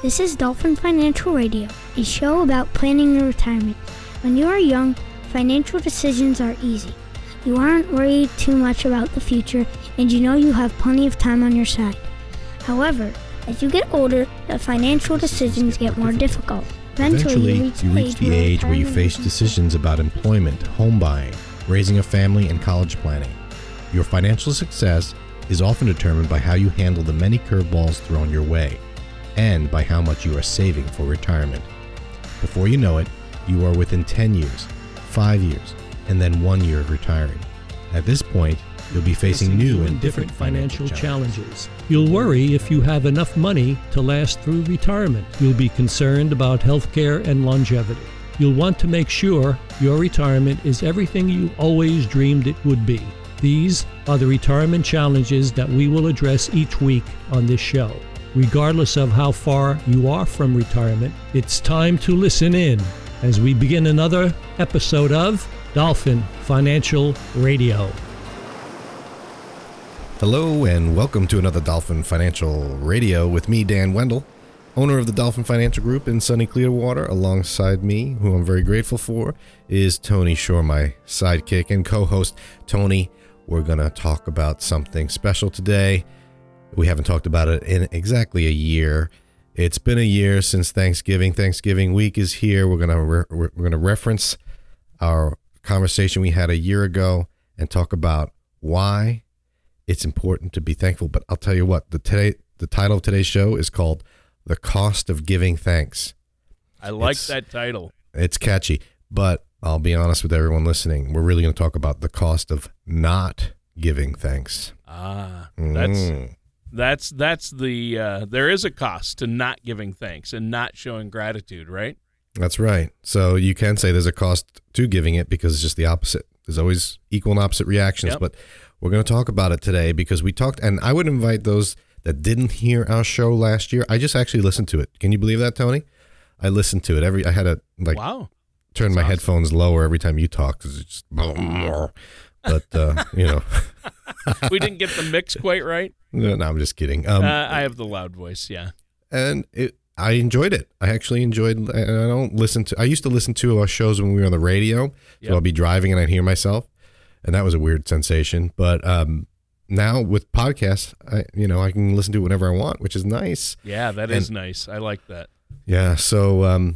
This is Dolphin Financial Radio, a show about planning your retirement. When you are young, financial decisions are easy. You aren't worried too much about the future, and you know you have plenty of time on your side. However, as you get older, the financial decisions get more difficult. Eventually you reach the age where you face decisions about employment, home buying, raising a family, and college planning. Your financial success is often determined by how you handle the many curveballs thrown your way, and by how much you are saving for retirement. Before you know it, you are within 10 years, 5 years, and then 1 year of retiring. At this point, you'll be facing new and different financial challenges. You'll worry if you have enough money to last through retirement. You'll be concerned about health care and longevity. You'll want to make sure your retirement is everything you always dreamed it would be. These are the retirement challenges that we will address each week on this show. Regardless of how far you are from retirement, it's time to listen in as we begin another episode of Dolphin Financial Radio. Hello and welcome to another Dolphin Financial Radio with me, Dan Wendell, owner of the Dolphin Financial Group in sunny Clearwater. Alongside me, who I'm very grateful for, is Tony Shore, my sidekick and co-host. Tony, we're going to talk about something special today. We haven't talked about it in exactly a year. It's been a year since Thanksgiving. Thanksgiving week is here. We're going to reference our conversation we had a year ago and talk about why it's important to be thankful. But I'll tell you what, the title of today's show is called The Cost of Giving Thanks. That title. It's catchy, but I'll be honest with everyone listening. We're really going to talk about the cost of not giving thanks. There is a cost to not giving thanks and not showing gratitude, right? That's right. So you can say there's a cost to giving it because it's just the opposite. There's always equal and opposite reactions, But we're going to talk about it today because we talked, and I would invite those that didn't hear our show last year. I just actually listened to it. Can you believe that, Tony? I listened to it. Turn my headphones lower every time you talk because it's just, We didn't get the mix quite right. No, I'm just kidding. I have the loud voice, yeah. And I enjoyed it. I actually enjoyed, and I used to listen to our shows when we were on the radio, so I'll be driving and I'd hear myself, and that was a weird sensation. But now with podcasts, I can listen to it whenever I want, which is nice. Yeah, is nice. I like that. Yeah, so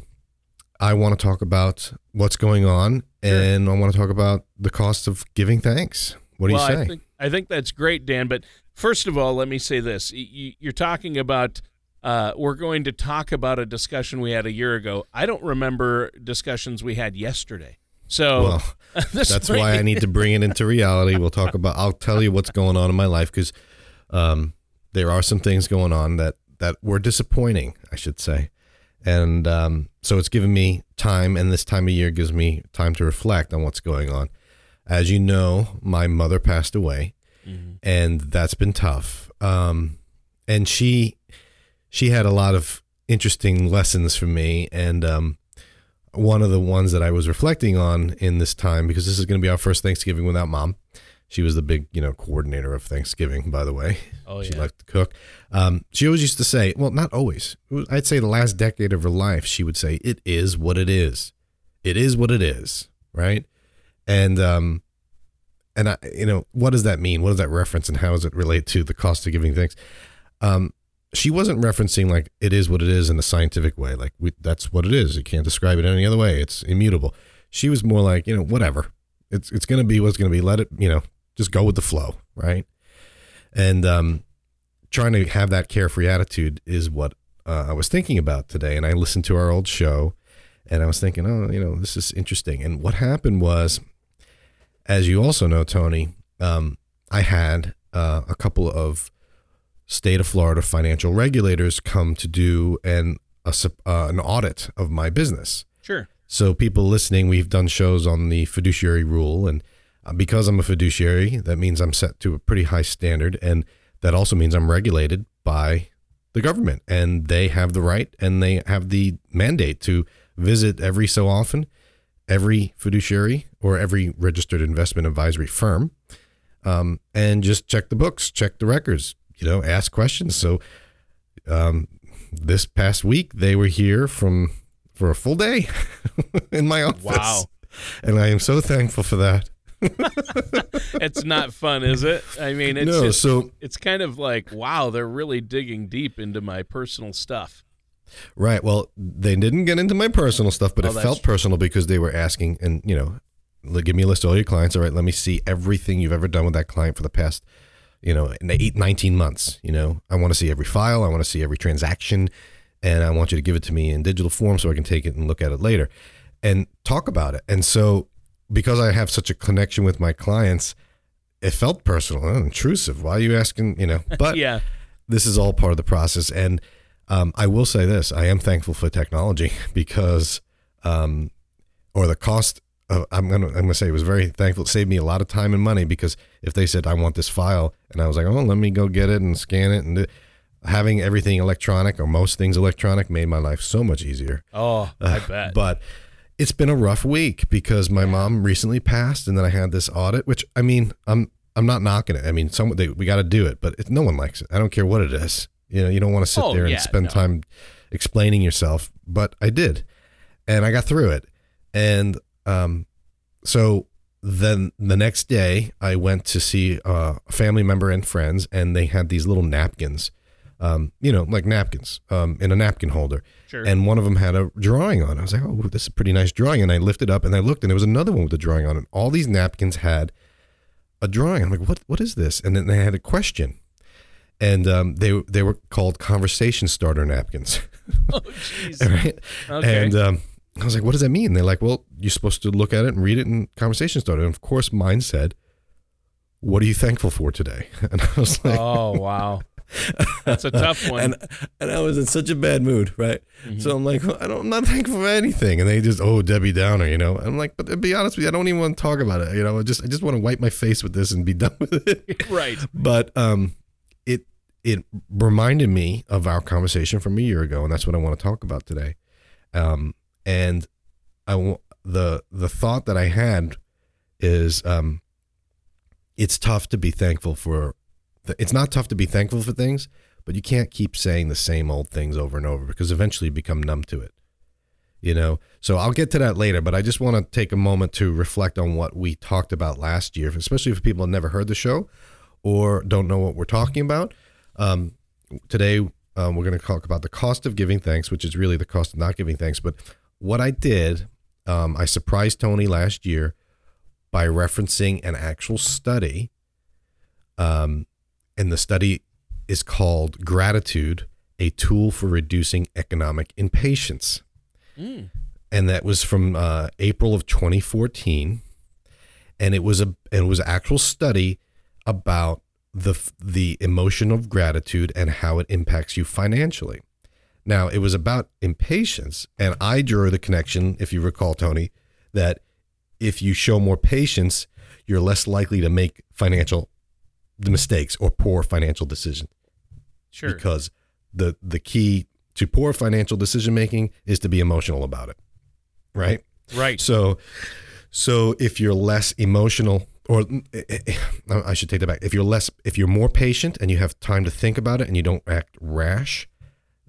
I want to talk about what's going on, and I want to talk about the cost of giving thanks. What do you say? I think that's great, Dan, but first of all, let me say this. You're talking about... we're going to talk about a discussion we had a year ago. I don't remember discussions we had yesterday. That's why I need to bring it into reality. I'll tell you what's going on in my life because there are some things going on that were disappointing, I should say. And so it's given me time, and this time of year gives me time to reflect on what's going on. As you know, my mother passed away, and that's been tough. And she had a lot of interesting lessons for me, and one of the ones that I was reflecting on in this time, because this is going to be our first Thanksgiving without Mom. She was the big, coordinator of Thanksgiving, by the way. Oh, yeah. She liked to cook. She always used to say, well, not always. I'd say the last decade of her life, she would say, it is what it is. It is what it is, right? And I, what does that mean? What does that reference, and how does it relate to the cost of giving things? She wasn't referencing like it is what it is in a scientific way. Like that's what it is. You can't describe it any other way. It's immutable. She was more like, whatever it's going to be, what's going to be, let it, just go with the flow. Right. And, trying to have that carefree attitude is what I was thinking about today. And I listened to our old show and I was thinking, this is interesting. And what happened was, as you also know, Tony, I had a couple of State of Florida financial regulators come to do an audit of my business. Sure. So people listening, we've done shows on the fiduciary rule, and because I'm a fiduciary, that means I'm set to a pretty high standard, and that also means I'm regulated by the government, and they have the right and they have the mandate to visit every so often every fiduciary or every registered investment advisory firm, and just check the books, check the records, ask questions. So this past week, they were here for a full day in my office. Wow. And I am so thankful for that. It's not fun, is it? I mean, it's no, just, so, it's kind of like, wow, they're really digging deep into my personal stuff. Right. Well, they didn't get into my personal stuff, but it felt personal because they were asking and, you know, give me a list of all your clients. All right, let me see everything you've ever done with that client for the past, you know, 19 months. You know, I want to see every file. I want to see every transaction. And I want you to give it to me in digital form so I can take it and look at it later and talk about it. And so because I have such a connection with my clients, it felt personal and intrusive. Why are you asking, you know, but yeah, this is all part of the process. And I will say this, I am thankful for technology because, or the cost of, I'm going to say it was very thankful. It saved me a lot of time and money because if they said, I want this file and I was like, oh, let me go get it and scan it. And having everything electronic or most things electronic made my life so much easier. Oh, I bet. But it's been a rough week because my mom recently passed and then I had this audit, which I mean, I'm not knocking it. I mean, we got to do it, but no one likes it. I don't care what it is. You know, you don't want to sit there and spend time explaining yourself, but I did. And I got through it. And so then the next day I went to see a family member and friends, and they had these little napkins, you know, like napkins in a napkin holder. Sure. And one of them had a drawing on it. I was like, oh, this is a pretty nice drawing. And I lifted up and I looked and there was another one with a drawing on it. All these napkins had a drawing. I'm like, what is this? And then they had a question. And they were called conversation starter napkins. Oh, jeez. Right? Okay. And I was like, what does that mean? And they're like, well, you're supposed to look at it and read it in conversation starter. And of course, mine said, what are you thankful for today? And I was like, oh, wow. That's a tough one. And I was in such a bad mood, right? Mm-hmm. So I'm like, well, I'm not thankful for anything. And they just, oh, Debbie Downer, you know. I'm like, but to be honest with you, I don't even want to talk about it. You know, I just want to wipe my face with this and be done with it. Right. But it reminded me of our conversation from a year ago, and that's what I want to talk about today. And the thought that I had is it's tough to be thankful for. It's not tough to be thankful for things, but you can't keep saying the same old things over and over because eventually you become numb to it. You know, so I'll get to that later, but I just want to take a moment to reflect on what we talked about last year, especially for people who never heard the show or don't know what we're talking about. Today, we're going to talk about the cost of giving thanks, which is really the cost of not giving thanks. But what I did, I surprised Tony last year by referencing an actual study. And the study is called Gratitude, a Tool for Reducing Economic Impatience. Mm. And that was from April of 2014. And it was an actual study about the emotion of gratitude and how it impacts you financially. Now, it was about impatience, and I drew the connection, if you recall, Tony, that if you show more patience, you're less likely to make financial mistakes or poor financial decisions. Sure. Because the key to poor financial decision making is to be emotional about it. Right? Right. So if you're less emotional, or I should take that back. If you're more patient and you have time to think about it and you don't act rash,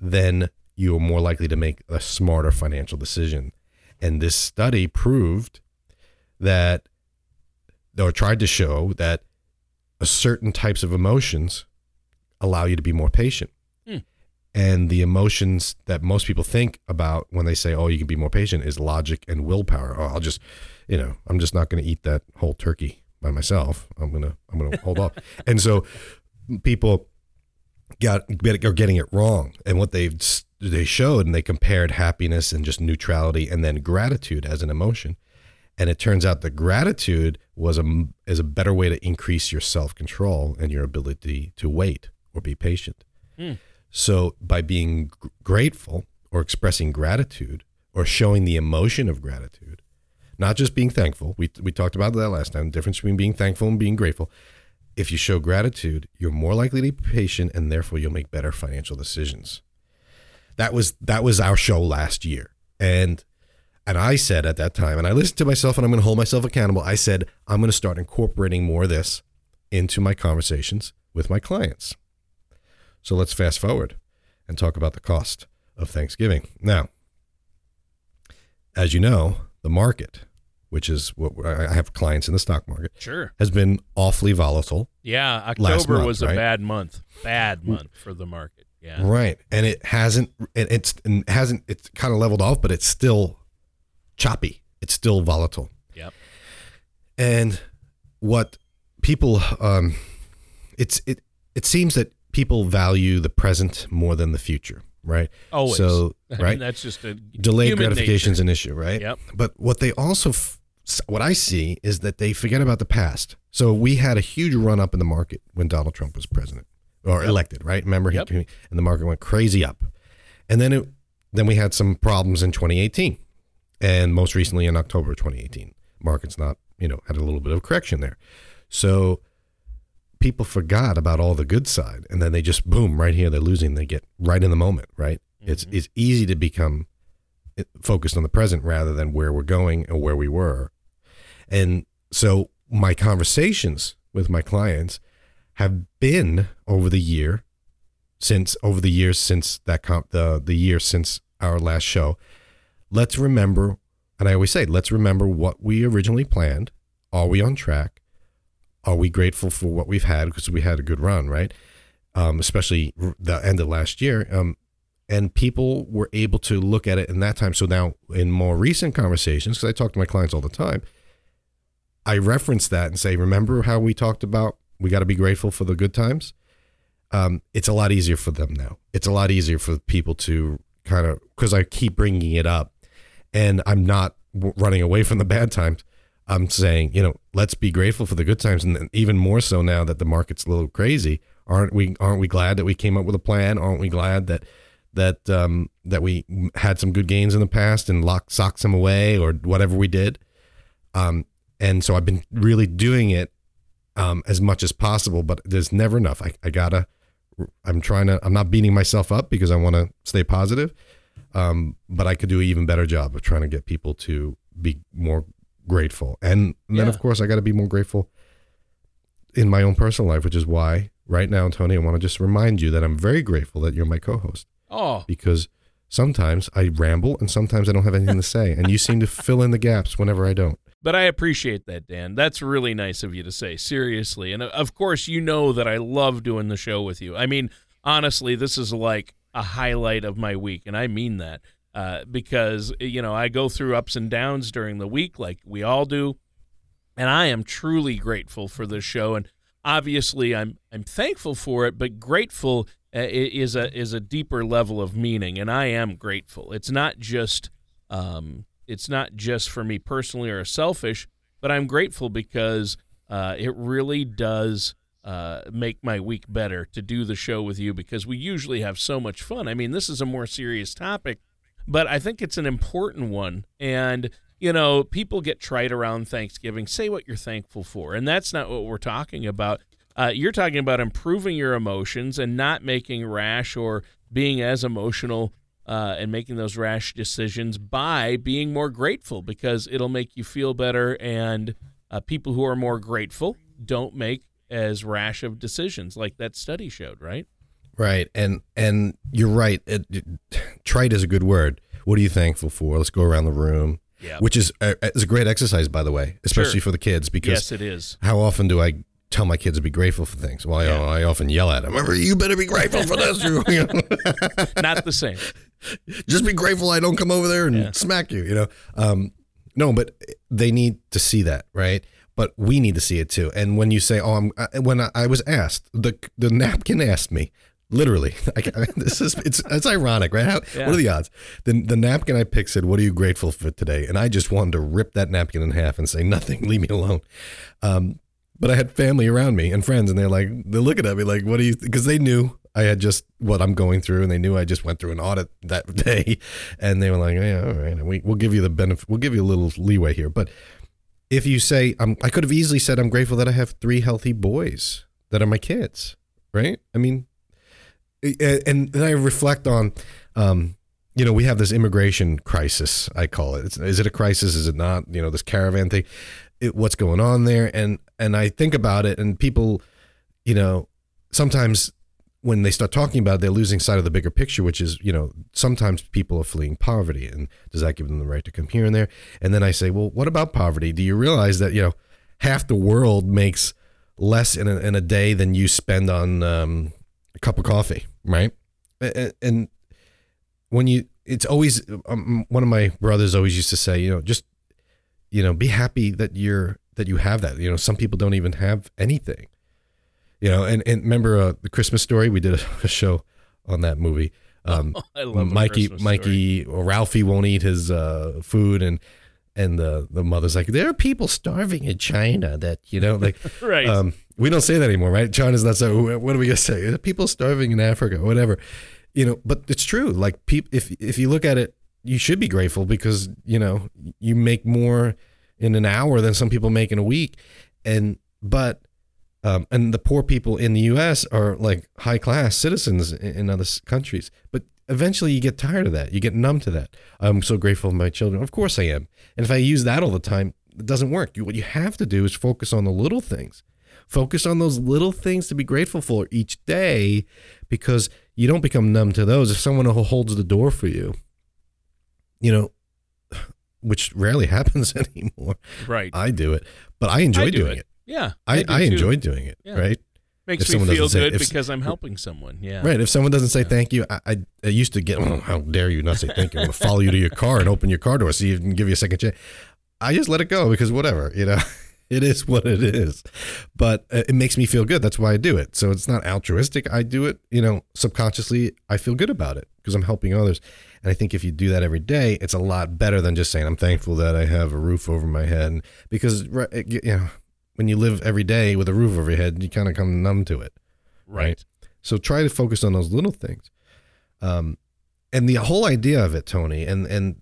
then you're more likely to make a smarter financial decision. And this study proved that, or tried to show that certain types of emotions allow you to be more patient. Hmm. And the emotions that most people think about when they say, oh, you can be more patient is logic and willpower. Oh, I'll just, you know, I'm just not going to eat that whole turkey by myself. I'm going to hold off. And so people are getting it wrong. And what they showed, and they compared happiness and just neutrality and then gratitude as an emotion. And it turns out that gratitude is a better way to increase your self-control and your ability to wait or be patient. Mm. So by being grateful or expressing gratitude or showing the emotion of gratitude, not just being thankful. We talked about that last time, the difference between being thankful and being grateful. If you show gratitude, you're more likely to be patient, and therefore you'll make better financial decisions. That was our show last year. And I said at that time, and I listened to myself, and I'm going to hold myself accountable. I said, I'm going to start incorporating more of this into my conversations with my clients. So let's fast forward. and talk about the cost of Thanksgiving. Now, as you know, the market, which is what I have clients in the stock market, sure, has been awfully volatile. Yeah, October month, was a bad month for the market. Yeah, right, and it hasn't. It's kind of leveled off, but it's still choppy. It's still volatile. Yep. And what people, it seems that people value the present more than the future, right? Always. So, right. I mean, that's just a delayed gratification is an issue, right? Yep. But what they also, what I see is that they forget about the past. So we had a huge run up in the market when Donald Trump was president or elected, right? Remember, and the market went crazy up, and then we had some problems in 2018. And most recently in October of 2018, market's not, had a little bit of correction there. So people forgot about all the good side, and then they just, boom, right here, they're losing. They get right in the moment, right? Mm-hmm. It's easy to become focused on the present rather than where we're going and where we were. And so my conversations with my clients have been over the years since our last show. Let's remember, and I always say, let's remember what we originally planned. Are we on track? Are we grateful for what we've had? Because we had a good run, right? Especially the end of last year. And people were able to look at it in that time. So now in more recent conversations, because I talk to my clients all the time, I reference that and say, remember how we talked about we got to be grateful for the good times? It's a lot easier for them now. It's a lot easier for people to kind of, because I keep bringing it up. And I'm not running away from the bad times. I'm saying, let's be grateful for the good times. And even more so now that the market's a little crazy, aren't we glad that we came up with a plan? Aren't we glad that we had some good gains in the past and socks them away or whatever we did? And so I've been really doing it as much as possible, but there's never enough. I'm not beating myself up because I want to stay positive. But I could do an even better job of trying to get people to be more grateful. And then, of course, I got to be more grateful in my own personal life, which is why right now, Tony, I want to just remind you that I'm very grateful that you're my co-host. Oh, because sometimes I ramble and sometimes I don't have anything to say. And you seem to fill in the gaps whenever I don't. But I appreciate that, Dan. That's really nice of you to say, seriously. And of course, that I love doing the show with you. I mean, honestly, this is like a highlight of my week, and I mean that because I go through ups and downs during the week like we all do, and I am truly grateful for this show, and obviously I'm thankful for it, but grateful is a deeper level of meaning, and I am grateful. It's not just for me personally or selfish, but I'm grateful because it really does make my week better to do the show with you, because we usually have so much fun. I mean, this is a more serious topic, but I think it's an important one. And, people get trite around Thanksgiving. Say what you're thankful for. And that's not what we're talking about. You're talking about improving your emotions and not making rash or being as emotional and making those rash decisions by being more grateful, because it'll make you feel better. And people who are more grateful don't make as rash of decisions, like that study showed, right? Right, and you're right. Trite is a good word. What are you thankful for? Let's go around the room. Yeah, which is a great exercise, by the way, especially for the kids. Because yes, it is. How often do I tell my kids to be grateful for things? Well, I often yell at them. Remember, you better be grateful for this. Not the same. Just be grateful I don't come over there and smack you. No, but they need to see that, right? But we need to see it too. And when you say, when I was asked, the napkin asked me, literally, it's ironic, right? What are the odds? The napkin I picked said, what are you grateful for today? And I just wanted to rip that napkin in half and say, nothing, leave me alone. But I had family around me and friends, and they're looking at me like, what are you, because they knew I had just what I'm going through, and they knew I just went through an audit that day, and they were like, yeah, all right. And we'll give you the benefit. We'll give you a little leeway here. But if you say, I could have easily said, I'm grateful that I have 3 healthy boys that are my kids, right? I mean, and then I reflect on, we have this immigration crisis, I call it. Is it a crisis? Is it not? This caravan thing, what's going on there? And I think about it, and people, sometimes when they start talking about it, they're losing sight of the bigger picture, which is, you know, sometimes people are fleeing poverty, and does that give them the right to come here and there? And then I say, well, what about poverty? Do you realize that, you know, half the world makes less in a day than you spend on a cup of coffee, right? And when you, it's always, one of my brothers always used to say, you know, just, you know, be happy that you have that. You know, some people don't even have anything. You know, and remember the Christmas Story? We did a show on that movie. I love Mikey or Ralphie won't eat his food, and the mother's like, there are people starving in China that, you know, like, right. We don't say that anymore, right? China's not so. What are we gonna say? There are people starving in Africa, whatever, you know. But it's true. Like, if you look at it, you should be grateful because you know you make more in an hour than some people make in a week, and the poor people in the U.S. are like high class citizens in other countries. But eventually you get tired of that. You get numb to that. I'm so grateful for my children. Of course I am. And if I use that all the time, it doesn't work. What you have to do is focus on the little things. Focus on those little things to be grateful for each day, because you don't become numb to those. If someone who holds the door for you, you know, which rarely happens anymore. Right. I do it, but I enjoy doing it. Yeah. I enjoy doing it, yeah. Right? Makes me feel good because I'm helping someone, yeah. Right, if someone doesn't say thank you, I used to get, oh, how dare you not say thank you. I'm going to follow you to your car and open your car door so you can give you a second chance. I just let it go because whatever, you know. It is what it is. But it makes me feel good. That's why I do it. So it's not altruistic. I do it, you know, subconsciously. I feel good about it because I'm helping others. And I think if you do that every day, it's a lot better than just saying I'm thankful that I have a roof over my head. And because, you know, when you live every day with a roof over your head, you kind of come numb to it. Right. So try to focus on those little things. And the whole idea of it, Tony, and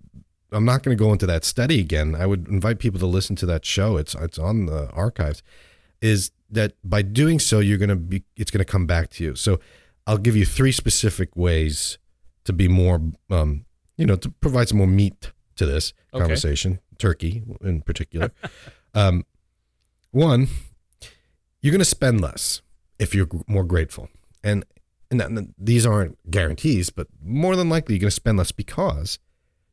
I'm not going to go into that study again. I would invite people to listen to that show. It's on the archives, is that by doing so, it's going to come back to you. So I'll give you three specific ways to be more, you know, to provide some more meat to this conversation, turkey in particular. One, you're going to spend less if you're more grateful. And these aren't guarantees, but more than likely you're going to spend less because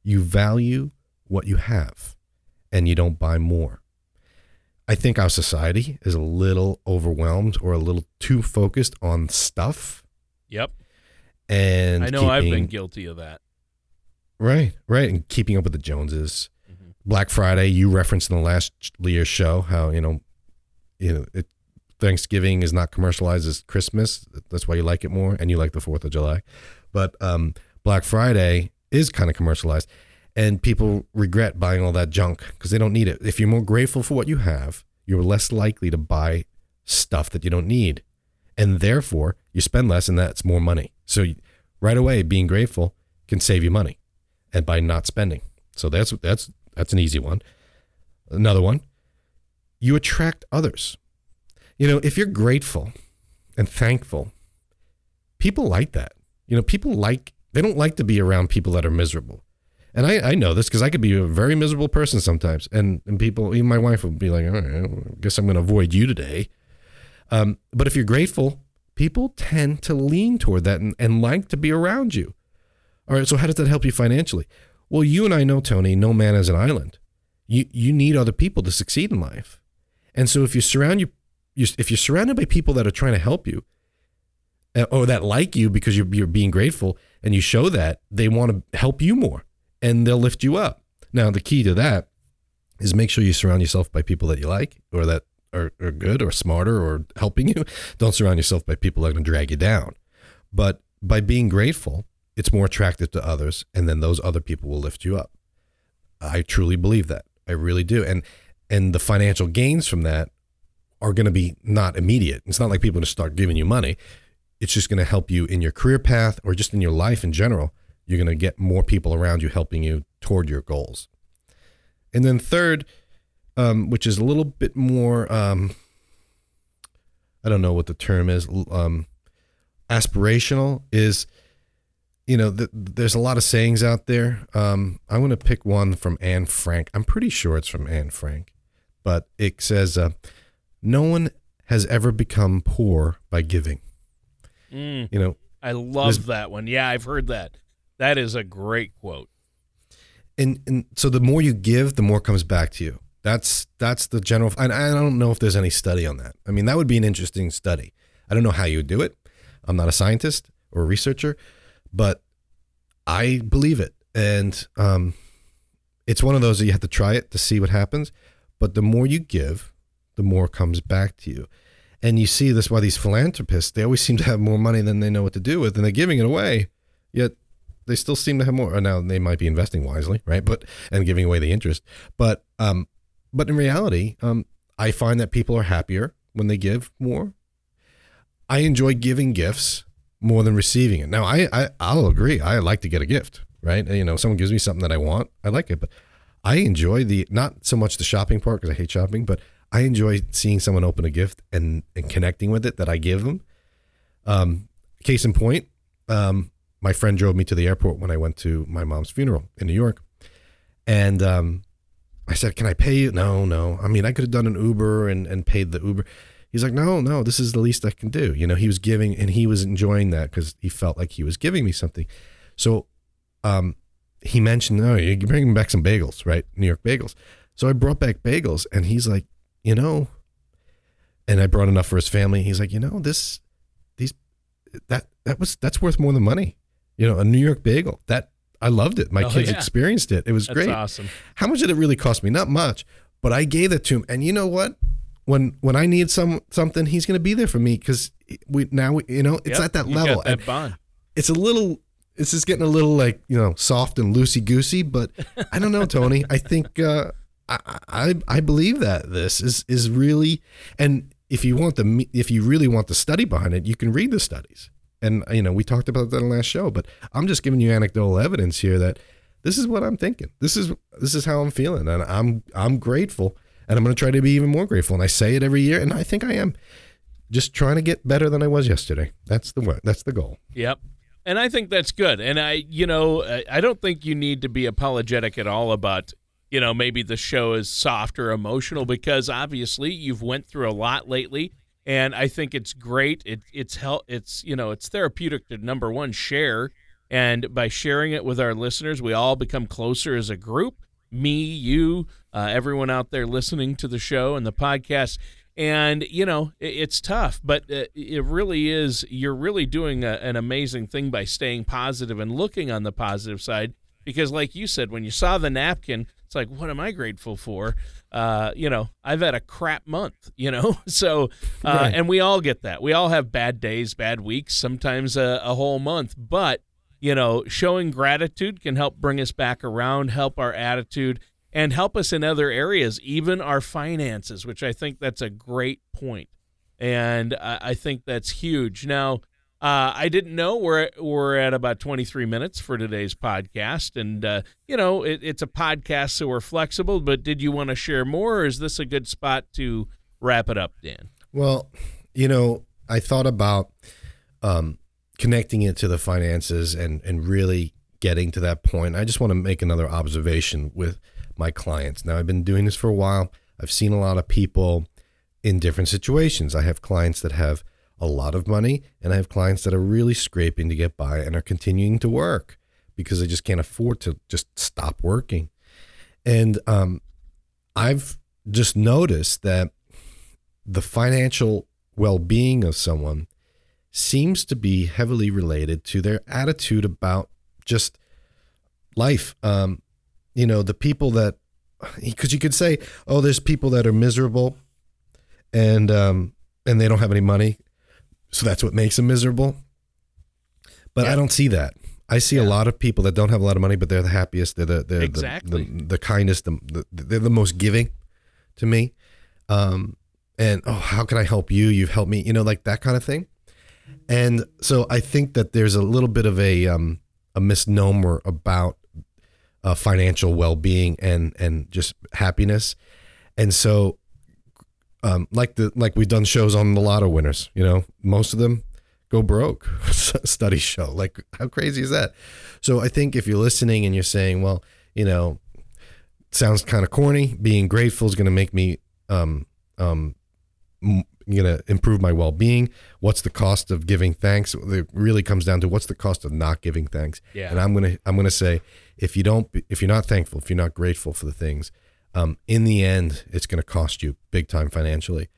you value what you have and you don't buy more. I think our society is a little overwhelmed or a little too focused on stuff. Yep. And I know I've been guilty of that. Right. And keeping up with the Joneses. Mm-hmm. Black Friday, you referenced in the last year's show how, you know, Thanksgiving is not commercialized as Christmas. That's why you like it more, and you like the 4th of July. But Black Friday is kind of commercialized, and people regret buying all that junk because they don't need it. If you're more grateful for what you have, you're less likely to buy stuff that you don't need, and therefore you spend less, and that's more money. So right away, being grateful can save you money, and by not spending. So that's an easy one. Another one, you attract others. You know, if you're grateful and thankful, people like that. You know, they don't like to be around people that are miserable. And I know this because I could be a very miserable person sometimes. And people, even my wife would be like, all right, I guess I'm going to avoid you today. But if you're grateful, people tend to lean toward that and like to be around you. All right, so how does that help you financially? Well, you and I know, Tony, no man is an island. You need other people to succeed in life. And so if you're surrounded by people that are trying to help you, or that like you because you're being grateful, and you show that, they want to help you more and they'll lift you up. Now, the key to that is make sure you surround yourself by people that you like or that are good or smarter or helping you. Don't surround yourself by people that are going to drag you down. But by being grateful, it's more attractive to others, and then those other people will lift you up. I truly believe that. I really do. And the financial gains from that are going to be not immediate. It's not like people just start giving you money. It's just going to help you in your career path or just in your life in general. You're going to get more people around you helping you toward your goals. And then third, which is a little bit more, I don't know what the term is, aspirational is, you know, there's a lot of sayings out there. I want to pick one from Anne Frank. I'm pretty sure it's from Anne Frank, but it says, no one has ever become poor by giving. You know, I love that one. Yeah, I've heard that. That is a great quote. And so the more you give, the more comes back to you. That's the general. And I don't know if there's any study on that. I mean, that would be an interesting study. I don't know how you would do it. I'm not a scientist or a researcher, but I believe it. And it's one of those that you have to try it to see what happens. But the more you give, the more comes back to you. And you see this, why these philanthropists, they always seem to have more money than they know what to do with, and they're giving it away, yet they still seem to have more. Now, they might be investing wisely, right? But, and giving away the interest. But in reality, I find that people are happier when they give more. I enjoy giving gifts more than receiving it. Now, I'll agree. I like to get a gift, right? You know, someone gives me something that I want, I like it, but I enjoy not so much the shopping part, because I hate shopping, but I enjoy seeing someone open a gift and connecting with it that I give them. Case in point, my friend drove me to the airport when I went to my mom's funeral in New York. And I said, can I pay you? No. I mean, I could have done an Uber and paid the Uber. He's like, no, this is the least I can do. You know, he was giving, and he was enjoying that because he felt like he was giving me something. So he mentioned, oh, you bring back some bagels, right? New York bagels. So I brought back bagels, and he's like, you know, and I brought enough for his family. He's like, you know, that's worth more than money. You know, a New York bagel, that I loved it. My kids experienced it. It was great. Awesome. How much did it really cost me? Not much, but I gave it to him. And you know what? When I need something, he's going to be there for me, because we, you know, it's at that level. Got that bond. It's just getting a little, like, you know, soft and loosey goosey, but I don't know, Tony, I think, I believe that this is really, and if you really want the study behind it, you can read the studies. And, you know, we talked about that in the last show, but I'm just giving you anecdotal evidence here that this is what I'm thinking. This is how I'm feeling. And I'm grateful, and I'm going to try to be even more grateful. And I say it every year, and I think I am just trying to get better than I was yesterday. That's the goal. Yep. And I think that's good. And I don't think you need to be apologetic at all about, you know, maybe the show is soft or emotional, because obviously you've went through a lot lately, and I think it's great. It's therapeutic to, number one, share, and by sharing it with our listeners, we all become closer as a group. Me, you, everyone out there listening to the show and the podcast, and you know it's tough, but it really is. You're really doing an amazing thing by staying positive and looking on the positive side, because, like you said, when you saw the napkin. It's like, what am I grateful for? You know, I've had a crap month, you know? So, right. And we all get that. We all have bad days, bad weeks, sometimes a whole month. But, you know, showing gratitude can help bring us back around, help our attitude, and help us in other areas, even our finances, which I think that's a great point. And I think that's huge. Now, I didn't know we're at about 23 minutes for today's podcast, and you know it's a podcast, so we're flexible. But did you want to share more, or is this a good spot to wrap it up, Dan? Well, you know, I thought about connecting it to the finances and really getting to that point. I just want to make another observation with my clients. Now, I've been doing this for a while. I've seen a lot of people in different situations. I have clients that have a lot of money, and I have clients that are really scraping to get by and are continuing to work because they just can't afford to just stop working. And I've just noticed that the financial well-being of someone seems to be heavily related to their attitude about just life. You know, the people that, because you could say, oh, there's people that are miserable and they don't have any money, so that's what makes them miserable. But I don't see that. I see a lot of people that don't have a lot of money, but they're the happiest. They're the kindest. They're the most giving to me. And, oh, how can I help you? You've helped me, you know, like that kind of thing. And so I think that there's a little bit of a misnomer about financial well-being and just happiness. And so, like we've done shows on the lotto winners, you know, most of them go broke. Study show, like, how crazy is that? So I think if you're listening and you're saying, well, you know, sounds kind of corny, being grateful is going to make me going to improve my well-being? What's the cost of giving thanks? It really comes down to what's the cost of not giving thanks. Yeah. And I'm going to say, if you're not thankful, if you're not grateful for the things, in the end, it's going to cost you big time financially.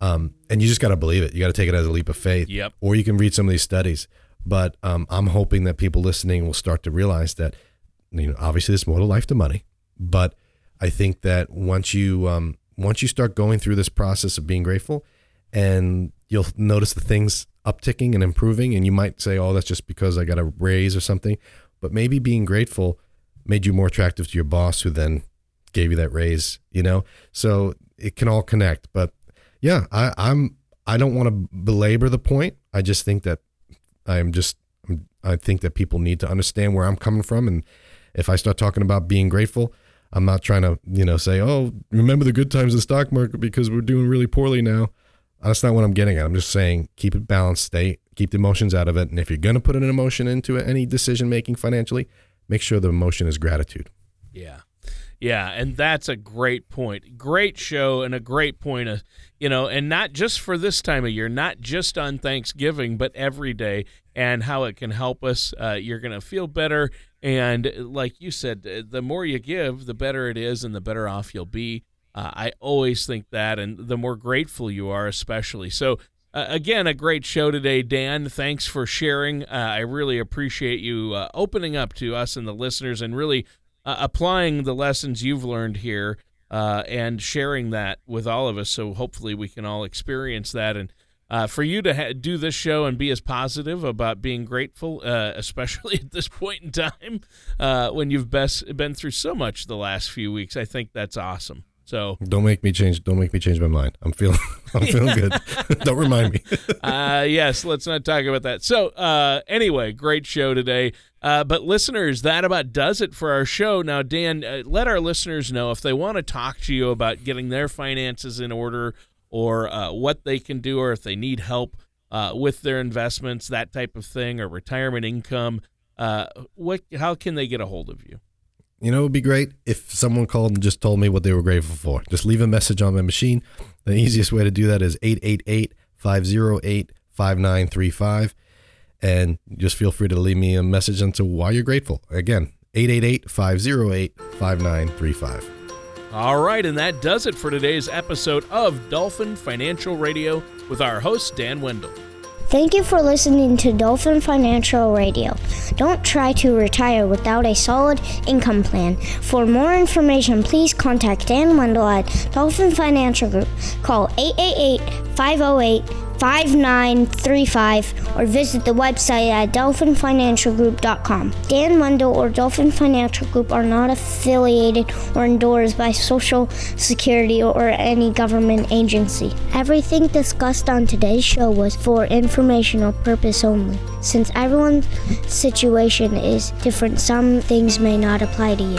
And you just got to believe it. You got to take it as a leap of faith. Yep. Or you can read some of these studies. But I'm hoping that people listening will start to realize that, you know, obviously there's more to life than money. But I think that once you start going through this process of being grateful, and you'll notice the things upticking and improving, and you might say, oh, that's just because I got a raise or something. But maybe being grateful made you more attractive to your boss, who then gave you that raise, you know? So it can all connect. But yeah, I don't want to belabor the point. I just think that I think that people need to understand where I'm coming from. And if I start talking about being grateful, I'm not trying to, you know, say, oh, remember the good times of the stock market because we're doing really poorly now. That's not what I'm getting at. I'm just saying, keep it balanced, keep the emotions out of it. And if you're going to put an emotion into it, any decision-making financially, make sure the emotion is gratitude. Yeah. Yeah. And that's a great point. Great show and a great point, you know, and not just for this time of year, not just on Thanksgiving, but every day, and how it can help us. You're going to feel better. And like you said, the more you give, the better it is and the better off you'll be. I always think that, and the more grateful you are, especially. So again, a great show today, Dan. Thanks for sharing. I really appreciate you opening up to us and the listeners, and really applying the lessons you've learned here and sharing that with all of us, so hopefully we can all experience that. And for you to do this show and be as positive about being grateful, especially at this point in time when you've been through so much the last few weeks, I think that's awesome. So don't make me change my mind. I'm feeling good. Don't remind me. Yes, let's not talk about that. So anyway, great show today. But listeners, that about does it for our show. Now, Dan, let our listeners know if they want to talk to you about getting their finances in order, or what they can do, or if they need help with their investments, that type of thing, or retirement income. How can they get a hold of you? You know, it would be great if someone called and just told me what they were grateful for. Just leave a message on my machine. The easiest way to do that is 888-508-5935. And just feel free to leave me a message into why you're grateful. Again, 888-508-5935. All right, and that does it for today's episode of Dolphin Financial Radio with our host, Dan Wendell. Thank you for listening to Dolphin Financial Radio. Don't try to retire without a solid income plan. For more information, please contact Dan Wendell at Dolphin Financial Group. Call 888-508-5935 or visit the website at dolphinfinancialgroup.com. Dan Wendell or Dolphin Financial Group are not affiliated or endorsed by Social Security or any government agency. Everything discussed on today's show was for informational purpose only. Since everyone's situation is different, some things may not apply to you.